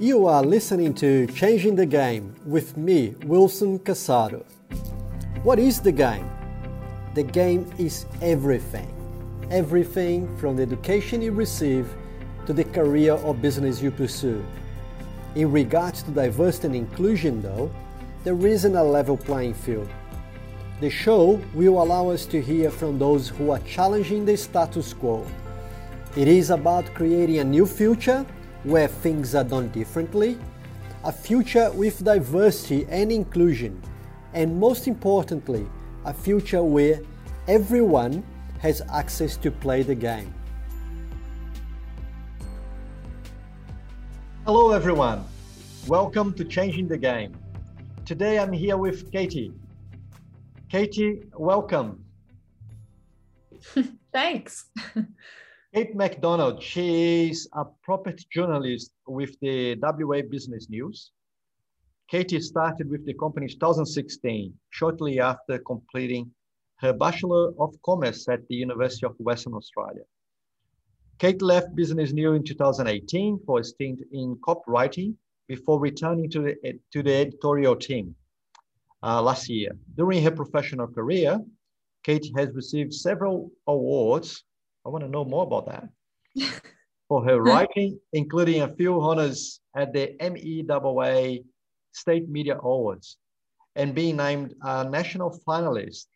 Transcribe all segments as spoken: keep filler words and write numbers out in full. You are listening to Changing the Game with me, Wilson Casado. What is the game? The game is everything. Everything from the education you receive to the career or business you pursue. In regards to diversity and inclusion, though, there isn't a level playing field. The show will allow us to hear from those who are challenging the status quo. It is about creating a new future where things are done differently, a future with diversity and inclusion, and most importantly, a future where everyone has access to play the game. Hello everyone, welcome to Changing the Game. Today I'm here with Katie. Katie, welcome. Thanks. Kate McDonald, she is a property journalist with the W A Business News. Katie started with the company in two thousand sixteen, shortly after completing her Bachelor of Commerce at the University of Western Australia. Kate left Business News in two thousand eighteen for a stint in copywriting before returning to the, to the editorial team. Uh, last year. During her professional career, Katie has received several awards. I want to know more about that. For her writing, including a few honors at the M E A A State Media Awards and being named a national finalist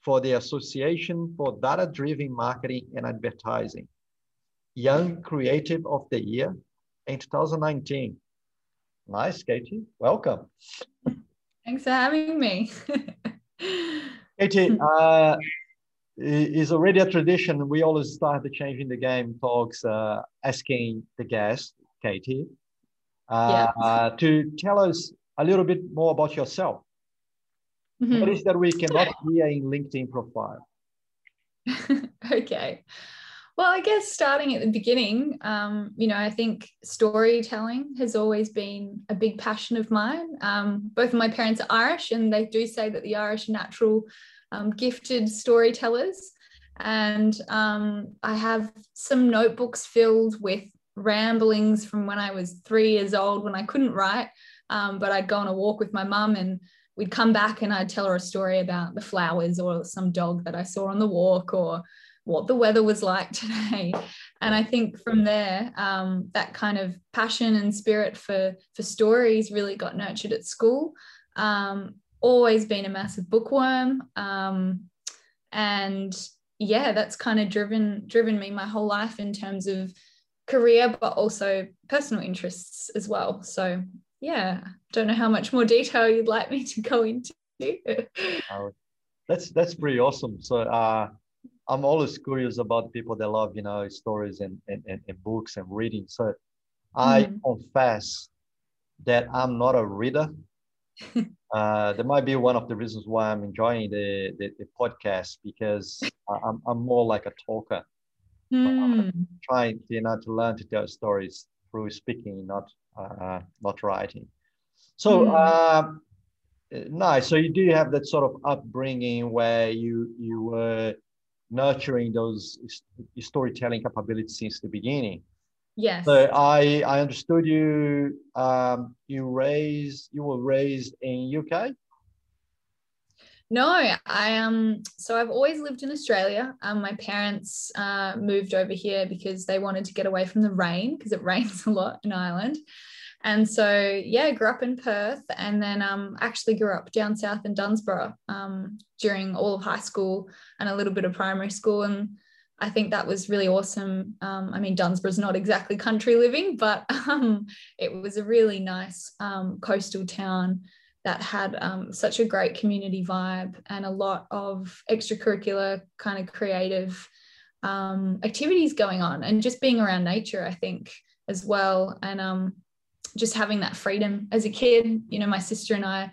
for the Association for Data-Driven Marketing and Advertising, Young Creative of the Year in two thousand nineteen. Nice, Katie. Welcome. Thanks for having me. Katie, uh, it's already a tradition. We always start the Changing the Game talks uh, asking the guest, Katie, uh, yeah. uh, to tell us a little bit more about yourself. Mm-hmm. What is that we cannot hear in LinkedIn profile? Okay. Well, I guess starting at the beginning, um, you know, I think storytelling has always been a big passion of mine. Um, both of my parents are Irish, and they do say that the Irish are natural, um, gifted storytellers. And um, I have some notebooks filled with ramblings from when I was three years old when I couldn't write, um, but I'd go on a walk with my mum and we'd come back and I'd tell her a story about the flowers or some dog that I saw on the walk or what the weather was like today. And I think from there, um, that kind of passion and spirit for, for stories really got nurtured at school. Um, always been a massive bookworm. Um, and yeah, that's kind of driven, driven me my whole life in terms of career, but also personal interests as well. So yeah, don't know how much more detail you'd like me to go into. uh, that's, that's pretty awesome. So, uh, I'm always curious about people that love, you know, stories and, and, and, and books and reading. So mm. I confess that I'm not a reader. uh, that might be one of the reasons why I'm enjoying the, the, the podcast, because I'm, I'm more like a talker. Mm. I'm trying you know, to learn to tell stories through speaking, not uh, not writing. So, mm. uh, nice. So you do have that sort of upbringing where you, you were nurturing those storytelling capabilities since the beginning. Yes. So I, I understood you um, you raised you were raised in U K? No, I um so I've always lived in Australia. Um, my parents uh, moved over here because they wanted to get away from the rain because it rains a lot in Ireland. And so, yeah, I grew up in Perth and then um, actually grew up down south in Dunsborough um, during all of high school and a little bit of primary school. And I think that was really awesome. Um, I mean, Dunsborough's not exactly country living, but um, it was a really nice um, coastal town that had um, such a great community vibe and a lot of extracurricular kind of creative um, activities going on and just being around nature, I think, as well. And um just having that freedom as a kid, you know, my sister and I,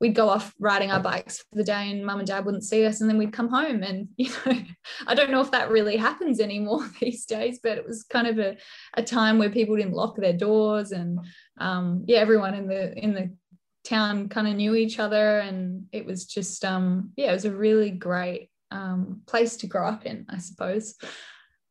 we'd go off riding our bikes for the day and mum and dad wouldn't see us and then we'd come home. And, you know, I don't know if that really happens anymore these days, but it was kind of a, a time where people didn't lock their doors and um, yeah, everyone in the, in the town kind of knew each other. And it was just, um, yeah, it was a really great um, place to grow up in, I suppose.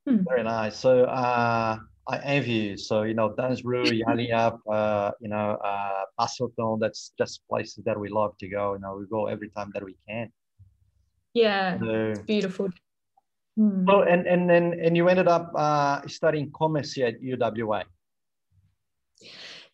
Hmm. Very nice. So, uh, I envy you. So, you know, dance room, yelling up, uh, you know, uh, Basselton, that's just places that we love to go. You know, we go every time that we can. Yeah, so, it's beautiful. Mm. So, and and then and, and you ended up uh, studying commerce here at U W A.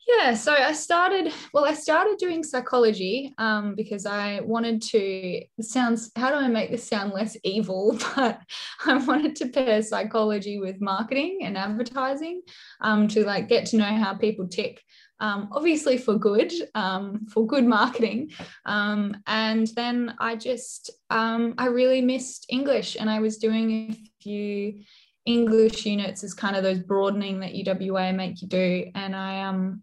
Yeah, so I started, well, I started doing psychology um, because I wanted to, this sounds, how do I make this sound less evil? But I wanted to pair psychology with marketing and advertising um, to like get to know how people tick, um, obviously for good, um, for good marketing. Um, and then I just, um, I really missed English, and I was doing a few English units as kind of those broadening that U W A make you do. And I, um,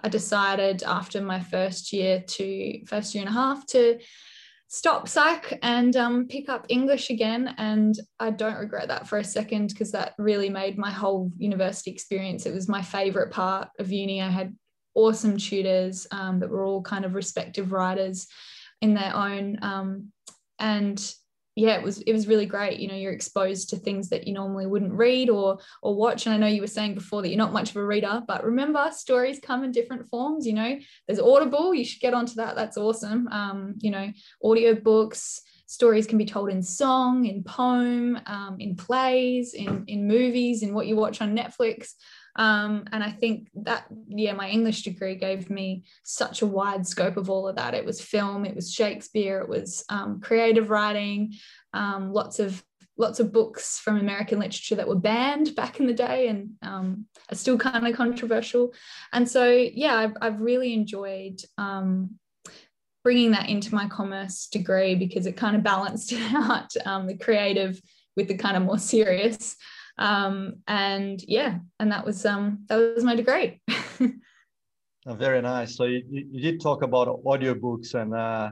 I decided after my first year to first year and a half to stop psych and um, pick up English again. And I don't regret that for a second, because that really made my whole university experience. It was my favorite part of uni. I had awesome tutors um, that were all kind of respective writers in their own. Um, and yeah, it was, it was really great. You know, you're exposed to things that you normally wouldn't read or, or watch. And I know you were saying before that you're not much of a reader, but remember, stories come in different forms. You know, there's Audible, you should get onto that. That's awesome. Um, you know, audiobooks, stories can be told in song, in poem, um, in plays, in, in movies, in what you watch on Netflix. Um, and I think that, yeah, my English degree gave me such a wide scope of all of that. It was film, it was Shakespeare, it was um, creative writing, um, lots of lots of books from American literature that were banned back in the day and um, are still kind of controversial. And so, yeah, I've, I've really enjoyed um, bringing that into my commerce degree, because it kind of balanced out um, the creative with the kind of more serious. Um, and yeah, and that was, um, that was my degree. Oh, very nice. So you, you did talk about audiobooks, and, uh,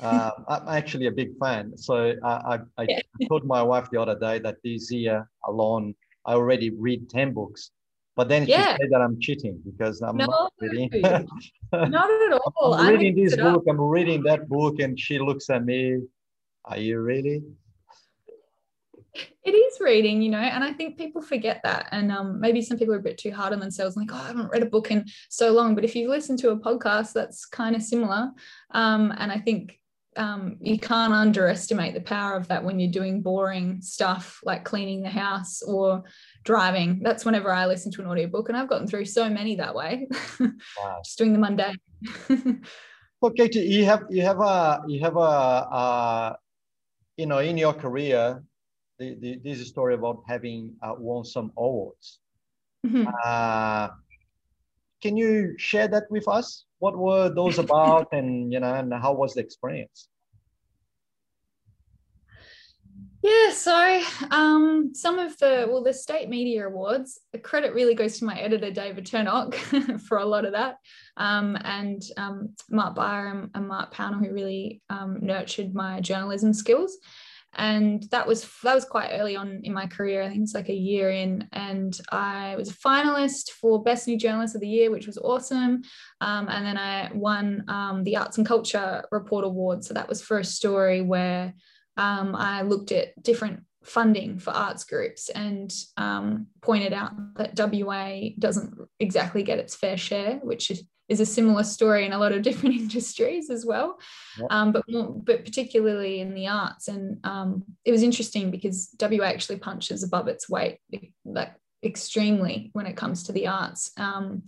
uh, I'm actually a big fan. So I, I, I yeah. told my wife the other day that this year alone, I already read ten books, but then she yeah. said that I'm cheating because I'm no, not reading. Not at all. I'm reading this book, I'm reading that book, and she looks at me, are you really? It is reading, you know, and I think people forget that. And um, maybe some people are a bit too hard on themselves, like, oh, I haven't read a book in so long. But if you've listened to a podcast, that's kind of similar. Um, and I think um, you can't underestimate the power of that when you're doing boring stuff like cleaning the house or driving. That's whenever I listen to an audiobook, and I've gotten through so many that way. Wow. Just doing the mundane. Well, Katie, you have, you have a, you have a, a you know, in your career, The, the, this is a story about having uh, won some awards. Mm-hmm. Uh, can you share that with us? What were those about, and you know, and how was the experience? Yeah, so um, some of the, well, the State Media Awards, the credit really goes to my editor, David Turnock, for a lot of that. Um, and um, Mark Byram and Mark Pownall, who really um, nurtured my journalism skills. And that was that was quite early on in my career. I think it's like a year in, and I was a finalist for Best New Journalist of the Year, which was awesome. Um, and then I won um, the Arts and Culture Report Award. So that was for a story where um, I looked at different funding for arts groups and um, pointed out that W A doesn't exactly get its fair share, which is is a similar story in a lot of different industries as well, yeah. um, but more, but particularly in the arts. And um, it was interesting because W A actually punches above its weight, like extremely, when it comes to the arts. Um,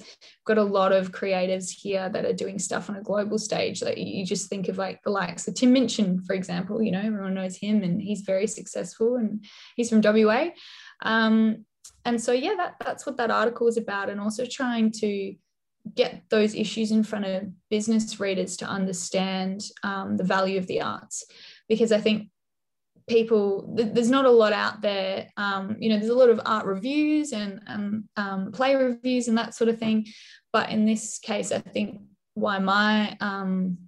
got a lot of creatives here that are doing stuff on a global stage that you just think of, like the likes of Tim Minchin, for example. You know, everyone knows him, and he's very successful, and he's from W A. Um, and so, yeah, that, that's what that article was about, and also trying to get those issues in front of business readers to understand um, the value of the arts, because I think people, th there's not a lot out there. Um, you know, there's a lot of art reviews and um, um, play reviews and that sort of thing. But in this case, I think why my um,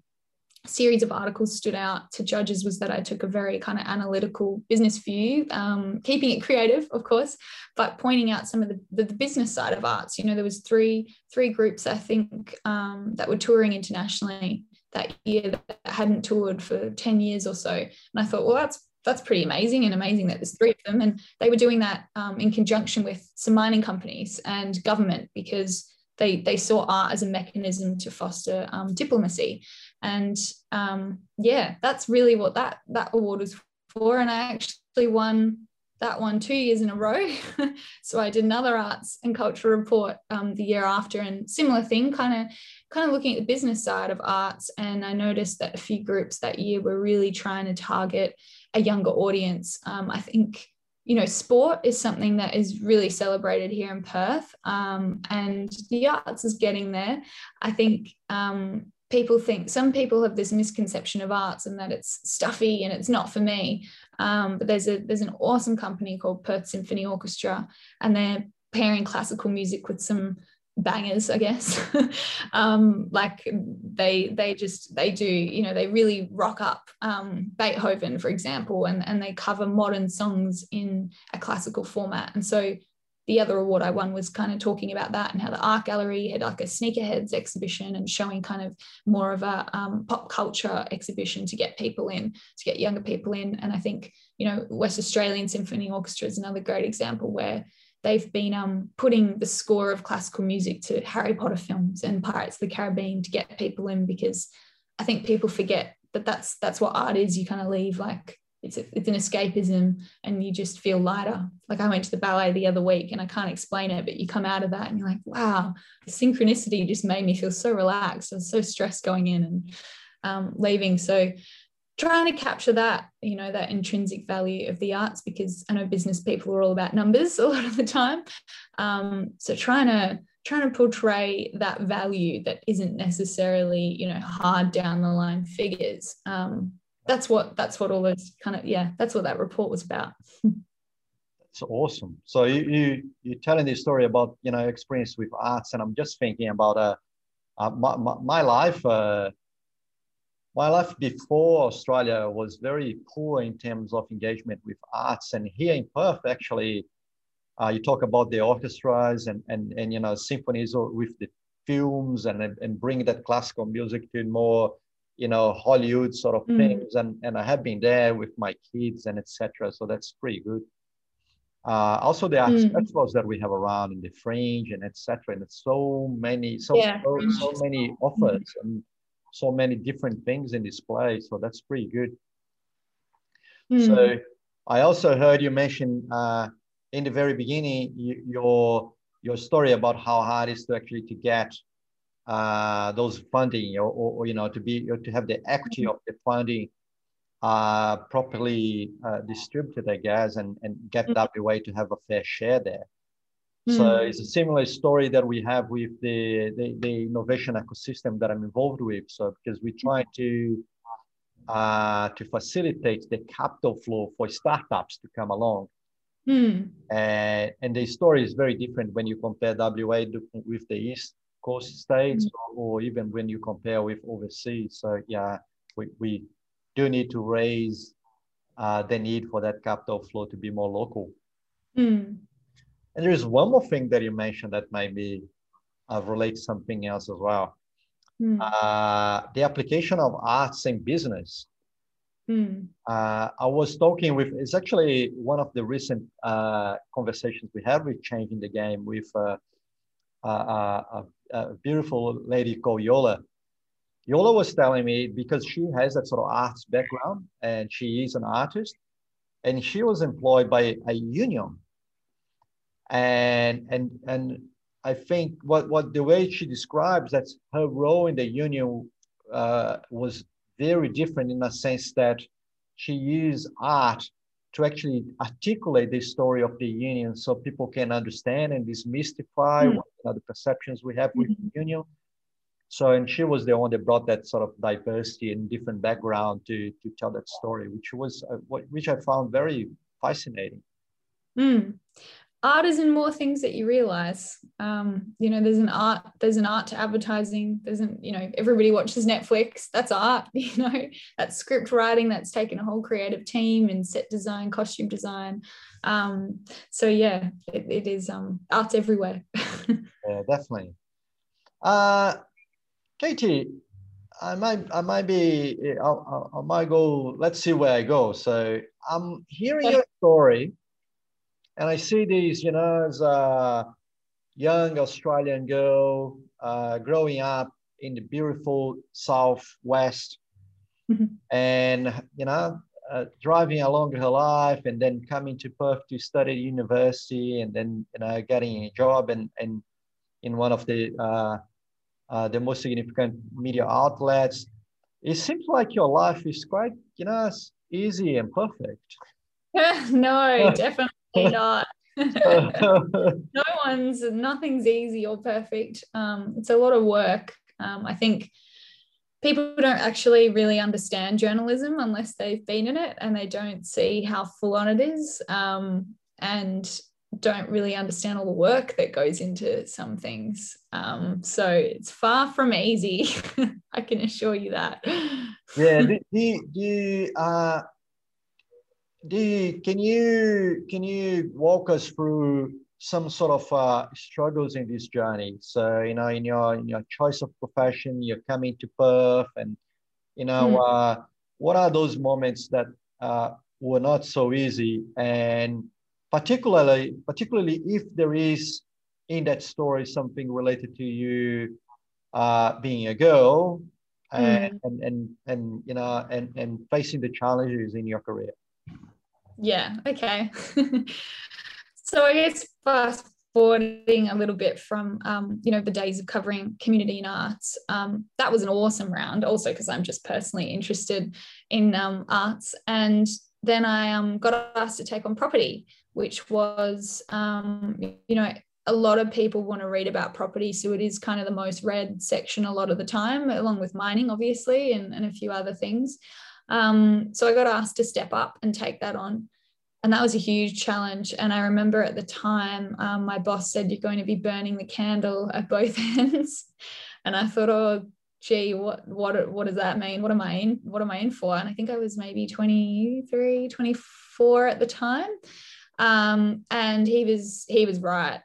series of articles stood out to judges was that I took a very kind of analytical business view, um, keeping it creative, of course, but pointing out some of the, the, the business side of arts. You know, there was three three groups, I think, um, that were touring internationally that year that hadn't toured for ten years or so. And I thought, well, that's that's pretty amazing, and amazing that there's three of them. And they were doing that um, in conjunction with some mining companies and government, because they they saw art as a mechanism to foster um, diplomacy. And um, yeah, that's really what that that award was for. And I actually won that one two years in a row. So I did another arts and culture report um, the year after, and similar thing, kind of kind of looking at the business side of arts. And I noticed that a few groups that year were really trying to target a younger audience. Um, I think, you know, sport is something that is really celebrated here in Perth, um, and the arts is getting there. I think um, people think, some people have this misconception of arts and that it's stuffy and it's not for me. Um, but there's a there's an awesome company called Perth Symphony Orchestra, and they're pairing classical music with some bangers, I guess. um, like they they just they do, you know, they really rock up um, Beethoven, for example, and and they cover modern songs in a classical format. And so the other award I won was kind of talking about that, and how the art gallery had like a sneakerheads exhibition and showing kind of more of a um, pop culture exhibition to get people in, to get younger people in. And I think, you know, West Australian Symphony Orchestra is another great example, where they've been um, putting the score of classical music to Harry Potter films and Pirates of the Caribbean to get people in, because I think people forget that that's that's what art is. You kind of leave like, It's, a, it's an escapism, and you just feel lighter. Like I went to the ballet the other week, and I can't explain it, but you come out of that and you're like, wow, the synchronicity just made me feel so relaxed. I was so stressed going in and um, leaving. So trying to capture that, you know, that intrinsic value of the arts, because I know business people are all about numbers a lot of the time. Um, so trying to trying to portray that value that isn't necessarily, you know, hard down the line figures. Um, That's what that's what all those kind of yeah that's what that report was about. That's awesome. So you you you're telling this story about, you know, experience with arts, and I'm just thinking about uh, uh my, my my life uh my life before Australia was very poor in terms of engagement with arts. And here in Perth, actually, uh, you talk about the orchestras and and and you know symphonies with the films, and and bring that classical music to more, you know, Hollywood sort of things. Mm. And, and I have been there with my kids and et cetera. So that's pretty good. Uh, also the arts mm. festivals that we have around in the Fringe and et cetera. And it's so many, so, yeah. so, so many offers mm. and so many different things in this place. So that's pretty good. Mm. So I also heard you mention uh, in the very beginning, you, your, your story about how hard it is to actually to get Uh, those funding, or, or, or you know, to be or to have the equity of the funding uh, properly uh, distributed, I guess, and and get W A to have a fair share there. Mm. So it's a similar story that we have with the, the the innovation ecosystem that I'm involved with. So because we try to uh, to facilitate the capital flow for startups to come along. Mm. Uh, and the story is very different when you compare W A with the East Coast states, mm-hmm. or, or even when you compare with overseas. So yeah, we, we do need to raise uh, the need for that capital flow to be more local. Mm. And there is one more thing that you mentioned that maybe uh, relates to something else as well. Mm. Uh, the application of arts in business. Mm. Uh, I was talking with, it's actually one of the recent uh, conversations we had with Changing the Game with uh, uh, uh, a beautiful lady called Yola. Yola was telling me, because she has that sort of arts background and she is an artist, and she was employed by a union. And and and I think what, what the way she describes that her role in the union uh, was very different, in the sense that she used art to actually articulate the story of the union so people can understand and demystify mm. what, you know, the perceptions we have with mm-hmm. the union. So, and she was the one that brought that sort of diversity and different background to, to tell that story, which was, uh, which I found very fascinating. Mm. Art is in more things that you realize. Um, you know, there's an art, there's an art to advertising. There's an, you know, everybody watches Netflix. That's art, you know, that's script writing. That's taken a whole creative team, and set design, costume design. Um, so yeah, it, it is, um, art's everywhere. Yeah, definitely. Uh, Katie, I might, I might be, I, I, I might go, let's see where I go. So I'm hearing your story, and I see these, you know, as a young Australian girl uh, growing up in the beautiful Southwest, mm-hmm. and, you know, uh, driving along her life, and then coming to Perth to study at university, and then, you know, getting a job and, and in one of the uh, uh, the most significant media outlets. It seems like your life is quite, you know, easy and perfect. No, definitely not. No one's, nothing's easy or perfect. Um, it's a lot of work. Um, I think people don't actually really understand journalism unless they've been in it, and they don't see how full on it is, um, and don't really understand all the work that goes into some things. Um, so it's far from easy. I can assure you that. Yeah. Do, do, do, uh, do, can you can you walk us through some sort of uh, struggles in this journey? So, you know, in your in your choice of profession, you're coming to Perth, and, you know, mm. uh, what are those moments that uh, were not so easy, and particularly particularly if there is in that story something related to you uh, being a girl and, mm. and, and, and, you know, and, and facing the challenges in your career? Yeah, okay. So I guess fast forwarding a little bit from, um, you know, the days of covering community and arts, um, that was an awesome round also because I'm just personally interested in um, arts. And then I um, got asked to take on property, which was, um, you know, a lot of people want to read about property. So it is kind of the most read section a lot of the time, along with mining, obviously, and, and a few other things. Um, so I got asked to step up and take that on. And that was a huge challenge. And I remember at the time, um, my boss said, "You're going to be burning the candle at both ends." And I thought, oh, gee, what, what, what does that mean? What am I in, what am I in for? And I think I was maybe twenty-three, twenty-four at the time. Um, and he was, he was right.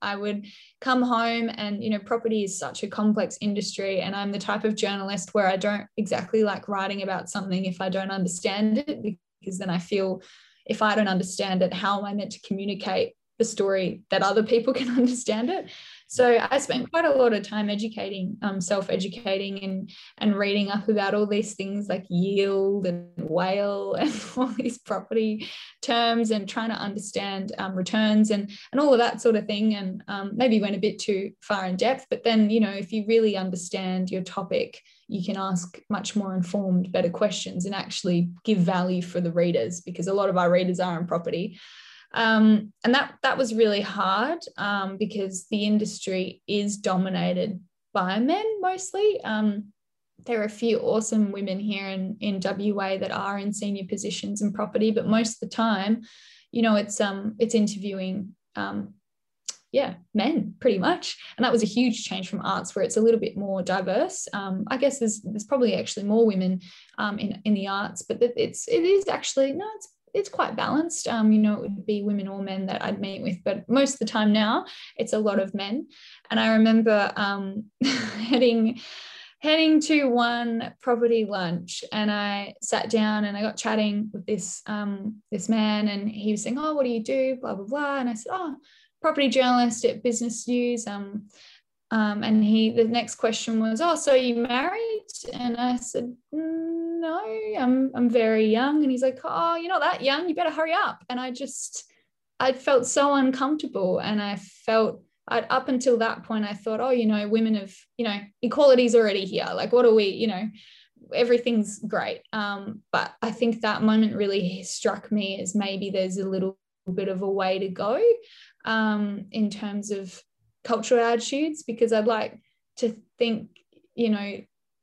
I would come home and, you know, property is such a complex industry, and I'm the type of journalist where I don't exactly like writing about something if I don't understand it, because then I feel if I don't understand it, how am I meant to communicate the story that other people can understand it? So I spent quite a lot of time educating, um, self-educating and, and reading up about all these things like yield and whale and all these property terms, and trying to understand um, returns and, and all of that sort of thing. And um, maybe went a bit too far in depth, but then, you know, if you really understand your topic, you can ask much more informed, better questions and actually give value for the readers, because a lot of our readers are on property. Um, and that that was really hard um, because the industry is dominated by men mostly. Um, there are a few awesome women here in, in W A that are in senior positions in property, but most of the time, you know, it's um it's interviewing um, yeah, men pretty much. And that was a huge change from arts, where it's a little bit more diverse. Um, I guess there's there's probably actually more women um, in in the arts, but it's it is actually no it's. It's quite balanced. Um, you know, it would be women or men that I'd meet with, but most of the time now it's a lot of men. And I remember um, heading, heading to one property lunch, and I sat down and I got chatting with this, um, this man, and he was saying, "Oh, what do you do? Blah, blah, blah." And I said, "Oh, property journalist at Business News." Um, um, and he, the next question was, "Oh, so you married?" And I said, mm, "No, I'm, I'm very young." And he's like, "Oh, you're not that young. You better hurry up." And I just, I felt so uncomfortable. And I felt, I'd, up until that point, I thought, oh, you know, women have, you know, equality's already here. Like, what are we, you know, everything's great. Um, but I think that moment really struck me as maybe there's a little bit of a way to go um, in terms of cultural attitudes, because I'd like to think, you know,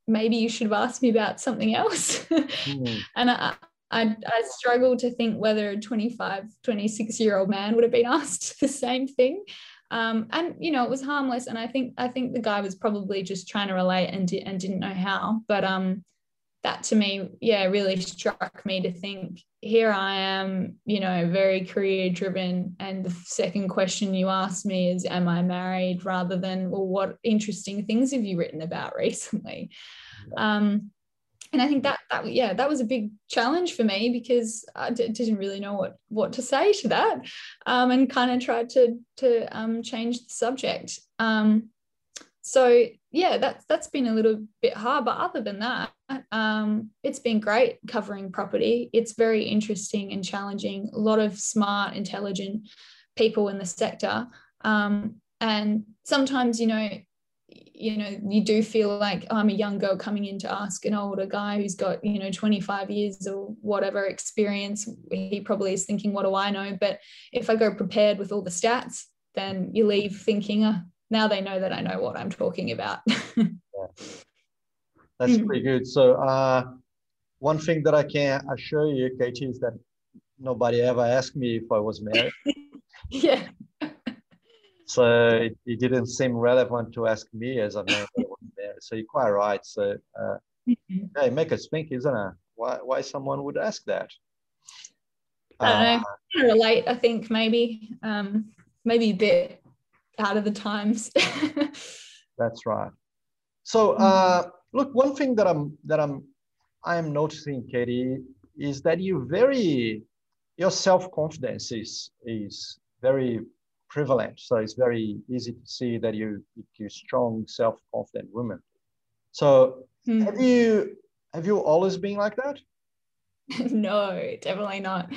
maybe you should have asked me about something else. Mm. And I, I, I struggle to think whether a twenty-five, twenty-six year old man would have been asked the same thing. Um, and, you know, it was harmless. And I think, I think the guy was probably just trying to relate and, di- and didn't know how, but um, that to me, yeah, really struck me to think, here I am, you know, very career driven. And the second question you asked me is, am I married? Rather than, well, what interesting things have you written about recently? Um, And I think that, that yeah, that was a big challenge for me, because I d- didn't really know what, what to say to that, um, and kind of tried to, to um, change the subject. Um, so, yeah, that's, that's been a little bit hard. But other than that, um, it's been great covering property. It's very interesting and challenging. A lot of smart, intelligent people in the sector. Um, and sometimes, you know, you know, you do feel like, oh, I'm a young girl coming in to ask an older guy who's got, you know, twenty-five years or whatever experience. He probably is thinking, what do I know? But if I go prepared with all the stats, then you leave thinking, oh, now they know that I know what I'm talking about. Yeah. That's pretty good. So uh, one thing that I can assure you, Katie, is that nobody ever asked me if I was married. Yeah. So it, it didn't seem relevant to ask me as a man. So you're quite right. So uh, mm-hmm. yeah, it makes us think, isn't it? Why why someone would ask that? I don't uh, know. I relate. I think maybe um, maybe a bit out of the times. That's right. So uh, look, one thing that I'm that I'm I am noticing, Katie, is that you very your self-confidence is is very prevalent. So it's very easy to see that you, you're strong, self-confident woman. So mm. have you have you always been like that? No, definitely not.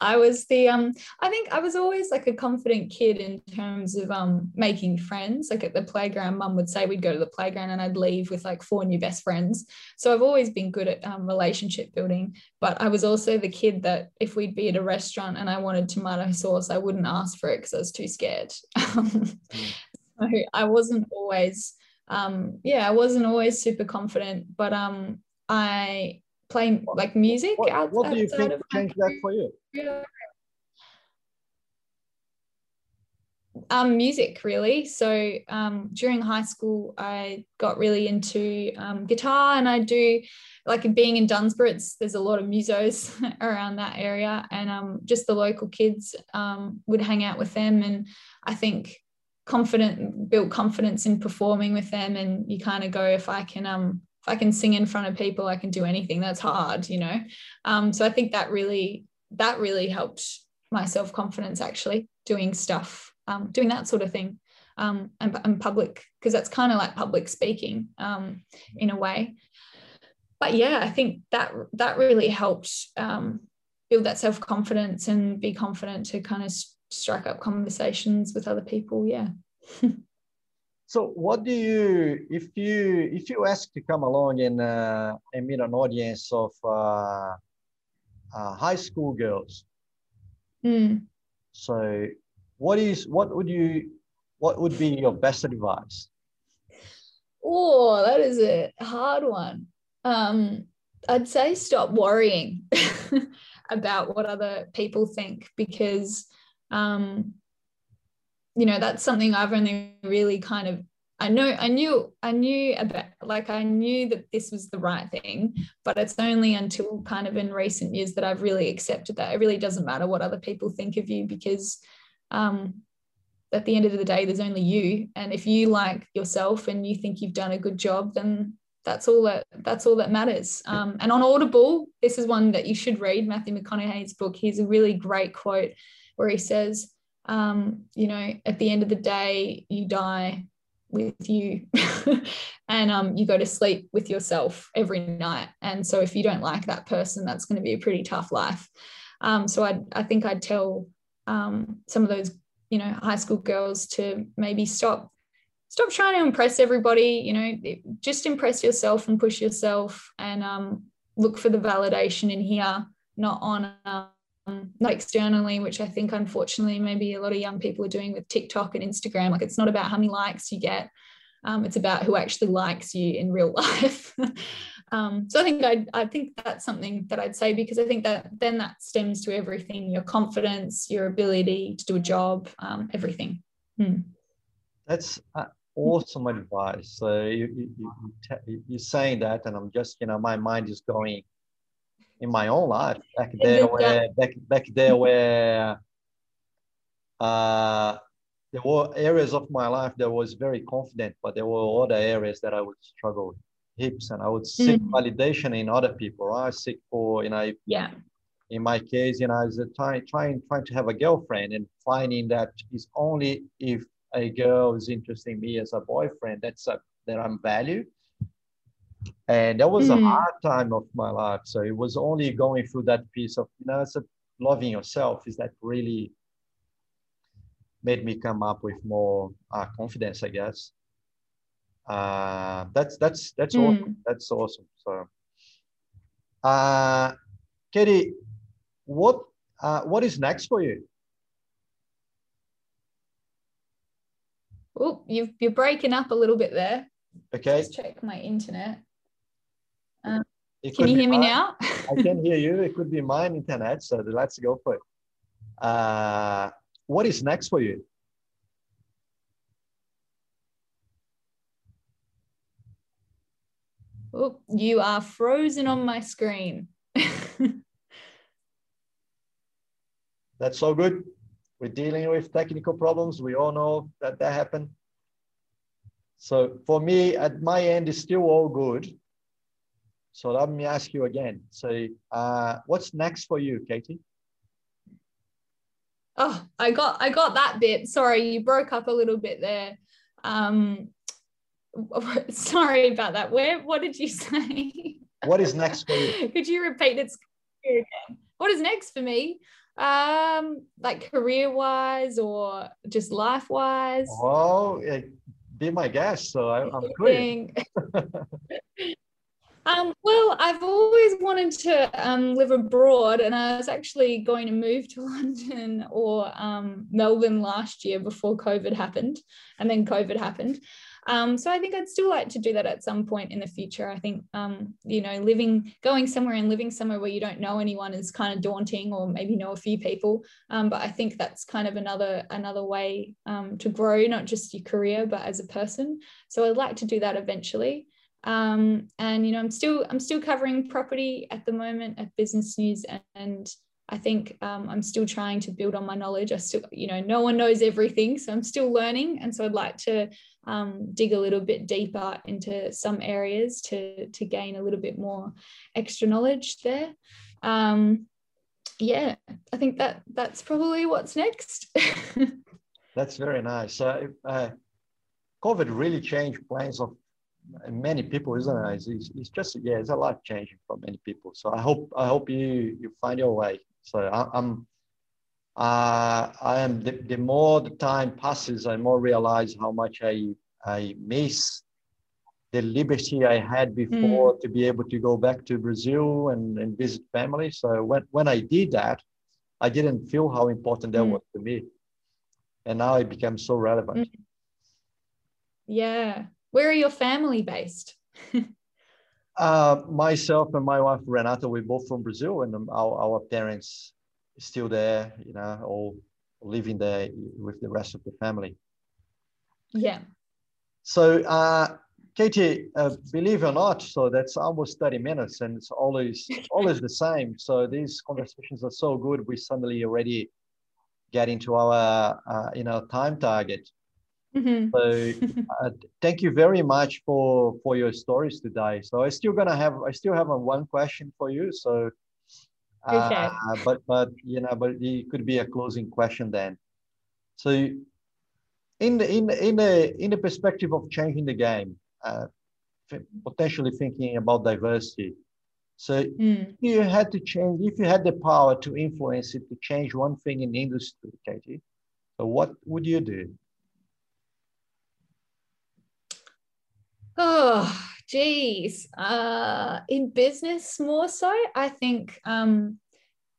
I was the um. I think I was always like a confident kid in terms of um making friends. Like at the playground, Mum would say we'd go to the playground, and I'd leave with like four new best friends. So I've always been good at um, relationship building. But I was also the kid that if we'd be at a restaurant and I wanted tomato sauce, I wouldn't ask for it because I was too scared. So I wasn't always um yeah I wasn't always super confident. But um I. Play like music. What, outside, what do you think changed that for you? Um, music, really. So um, during high school, I got really into um, guitar, and I do like being in Dunsborough. It's, there's a lot of musos around that area, and um, just the local kids um, would hang out with them, and I think confident built confidence in performing with them, and you kind of go, if I can. Um, If I can sing in front of people, I can do anything. That's hard, you know. Um, so I think that really, that really helped my self-confidence, actually, doing stuff, um, doing that sort of thing, um, and, and public, because that's kind of like public speaking um, in a way. But yeah, I think that that really helped um, build that self-confidence and be confident to kind of st- strike up conversations with other people. Yeah. So what do you, if you if you ask to come along and, uh, and meet an audience of uh, uh, high school girls? Mm. So what is what would you what would be your best advice? Oh, that is a hard one. Um, I'd say stop worrying about what other people think, because. Um, You know, that's something I've only really kind of, I know, I knew, I knew about, like I knew that this was the right thing, but it's only until kind of in recent years that I've really accepted that it really doesn't matter what other people think of you, because um, at the end of the day, there's only you. And if you like yourself and you think you've done a good job, then that's all that, that's all that matters. Um, and on Audible, this is one that you should read, Matthew McConaughey's book. He's a really great quote where he says, Um, you know, at the end of the day, you die with you and um, you go to sleep with yourself every night. And so if you don't like that person, that's going to be a pretty tough life. Um, so I, I think I'd tell um, some of those, you know, high school girls to maybe stop, stop trying to impress everybody, you know, just impress yourself and push yourself, and um, look for the validation in here, not on um, not externally, which I think unfortunately maybe a lot of young people are doing with TikTok and Instagram. Like, it's not about how many likes you get, um, it's about who actually likes you in real life. um, so I think I, I think that's something that I'd say, because I think that then that stems to everything: your confidence, your ability to do a job, um, everything. Hmm. That's uh, awesome advice. So you, you, you t- you're saying that, and I'm just, you know, my mind is going. In my own life, back there where back back there where uh, there were areas of my life that was very confident, but there were other areas that I would struggle. tips, and I would seek mm. validation in other people. Right? I seek for, you know, yeah. in my case, you know, I was trying trying trying to have a girlfriend and finding that it's only if a girl is interested in me as a boyfriend that's a, that I'm valued. And that was mm. a hard time of my life. So it was only going through that piece of, you know, it's a, loving yourself is that really made me come up with more uh, confidence, I guess. Uh, that's that's that's mm. awesome. That's awesome. So, uh, Katie, what uh, what is next for you? Oh, you you're breaking up a little bit there. Okay. Let's check my internet. Um, can you hear me now? I can hear you. It could be my internet, so let's go for it. Uh, what is next for you? Oh, you are frozen on my screen. That's so good. We're dealing with technical problems. We all know that that happened. So for me, at my end, it's still all good. So let me ask you again. So uh, what's next for you, Katie? Oh, I got, I got that bit. Sorry, you broke up a little bit there. Um, Sorry about that. Where? What did you say? What is next for you? Could you repeat it again? What is next for me? Um, like career-wise or just life-wise? Oh, be my guest. So I, I'm clear. um, well, I've always wanted to um, live abroad, and I was actually going to move to London or um, Melbourne last year before COVID happened, and then COVID happened. Um, so I think I'd still like to do that at some point in the future. I think, um, you know, living, going somewhere and living somewhere where you don't know anyone is kind of daunting, or maybe know a few people. Um, but I think that's kind of another, another way um, to grow, not just your career, but as a person. So I'd like to do that eventually. Um, and, you know, I'm still, I'm still covering property at the moment at Business News, and, and I think um, I'm still trying to build on my knowledge. I still, you know, no one knows everything, so I'm still learning. And so I'd like to um, dig a little bit deeper into some areas to, to gain a little bit more extra knowledge there. Um, yeah, I think that that's probably what's next. That's very nice. So uh, COVID really changed plans of many people, isn't it? It's, it's just, yeah, it's a lot changing for many people. So I hope, I hope you, you find your way. So I, I'm, uh, I am. The, the more the time passes, I more realize how much I I miss the liberty I had before mm. to be able to go back to Brazil and, and visit family. So when when I did that, I didn't feel how important that mm. was to me, and now it becomes so relevant. Mm. Yeah, where are your family based? Uh, myself and my wife Renata, we're both from Brazil, and our, our parents still there, you know, all living there with the rest of the family. Yeah. So, uh, Katie, uh, believe it or not, so that's almost thirty minutes, and it's always always the same. So these conversations are so good. We suddenly already get into our uh, you know time target. Mm-hmm. So uh, thank you very much for for your stories today. So I'm still gonna have I still have a, one question for you. So, uh, okay. but but you know, but it could be a closing question then. So, in the in in the in the perspective of changing the game, uh, potentially thinking about diversity. So, mm. if you had to change, if you had the power to influence it to change one thing in the industry, Katie, so what would you do? Oh, geez. Uh, in business more so, I think um,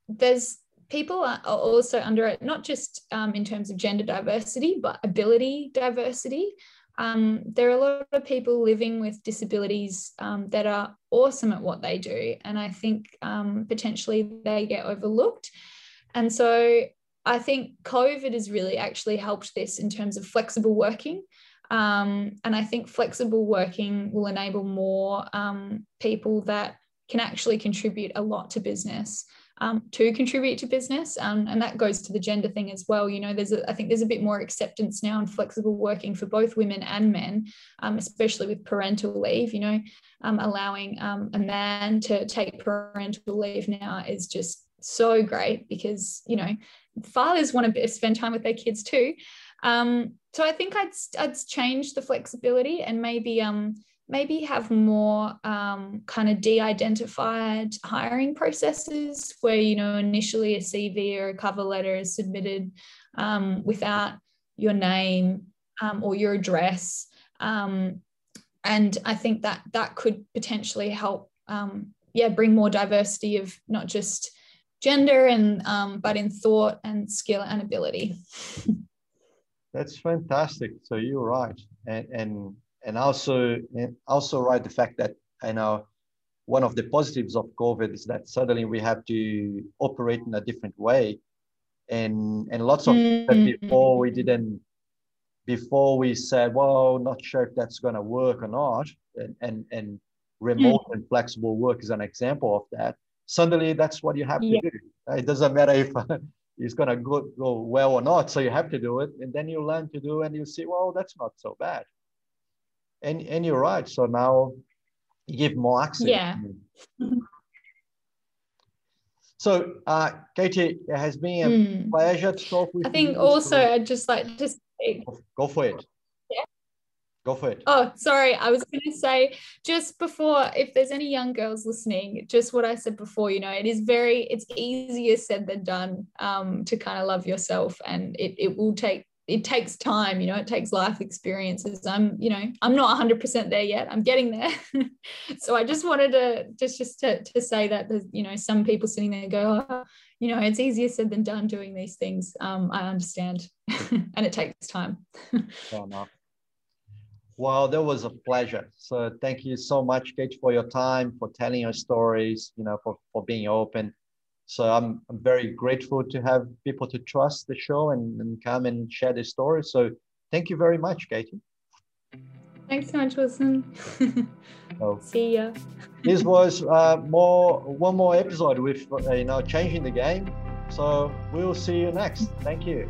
there's people are also under it, not just um, in terms of gender diversity, but ability diversity. Um, there are a lot of people living with disabilities um, that are awesome at what they do. And I think um, potentially they get overlooked. And so I think COVID has really actually helped this in terms of flexible working. Um, and I think flexible working will enable more um, people that can actually contribute a lot to business. um, to contribute to business. Um, and that goes to the gender thing as well. You know, there's a, I think there's a bit more acceptance now and flexible working for both women and men, um, especially with parental leave. You know, um, allowing um, a man to take parental leave now is just so great, because, you know, fathers want to spend time with their kids too. Um, so I think I'd, I'd change the flexibility and maybe um, maybe have more um, kind of de-identified hiring processes where, you know, initially a C V or a cover letter is submitted um, without your name um, or your address. Um, and I think that that could potentially help, um, yeah, bring more diversity of not just gender and um, but in thought and skill and ability. That's fantastic. So you're right, and and and also and also right. The fact that, you know, one of the positives of COVID is that suddenly we have to operate in a different way, and and lots of mm-hmm. that before we didn't, before we said, well, not sure if that's going to work or not, and and and remote mm-hmm. and flexible work is an example of that. Suddenly, that's what you have yeah. to do. It doesn't matter if it's going to go, go well or not. So you have to do it. And then you learn to do, and you see, well, that's not so bad. And and you're right. So now you give more access. Yeah. So, uh, Katie, it has been a mm. pleasure to talk with you. I think you also today. I'd just like to say... Go for it. Go for it. Oh, sorry. I was going to say, just before, if there's any young girls listening, just what I said before, you know, it is very, it's easier said than done um, to kind of love yourself. And it, it will take, it takes time, you know, it takes life experiences. I'm, you know, I'm not one hundred percent there yet. I'm getting there. So I just wanted to, just, just to, to say that, there's, you know, some people sitting there go, oh, you know, it's easier said than done doing these things. Um, I understand. And it takes time. Fair enough. Well, that was a pleasure. So thank you so much, Kate, for your time, for telling your stories, you know, for, for being open. So I'm, I'm very grateful to have people to trust the show and, and come and share their stories. So thank you very much, Katie. Thanks so much, Wilson. Oh. See ya. This was uh, more one more episode with, uh, you know, changing the game. So we'll see you next. Thank you.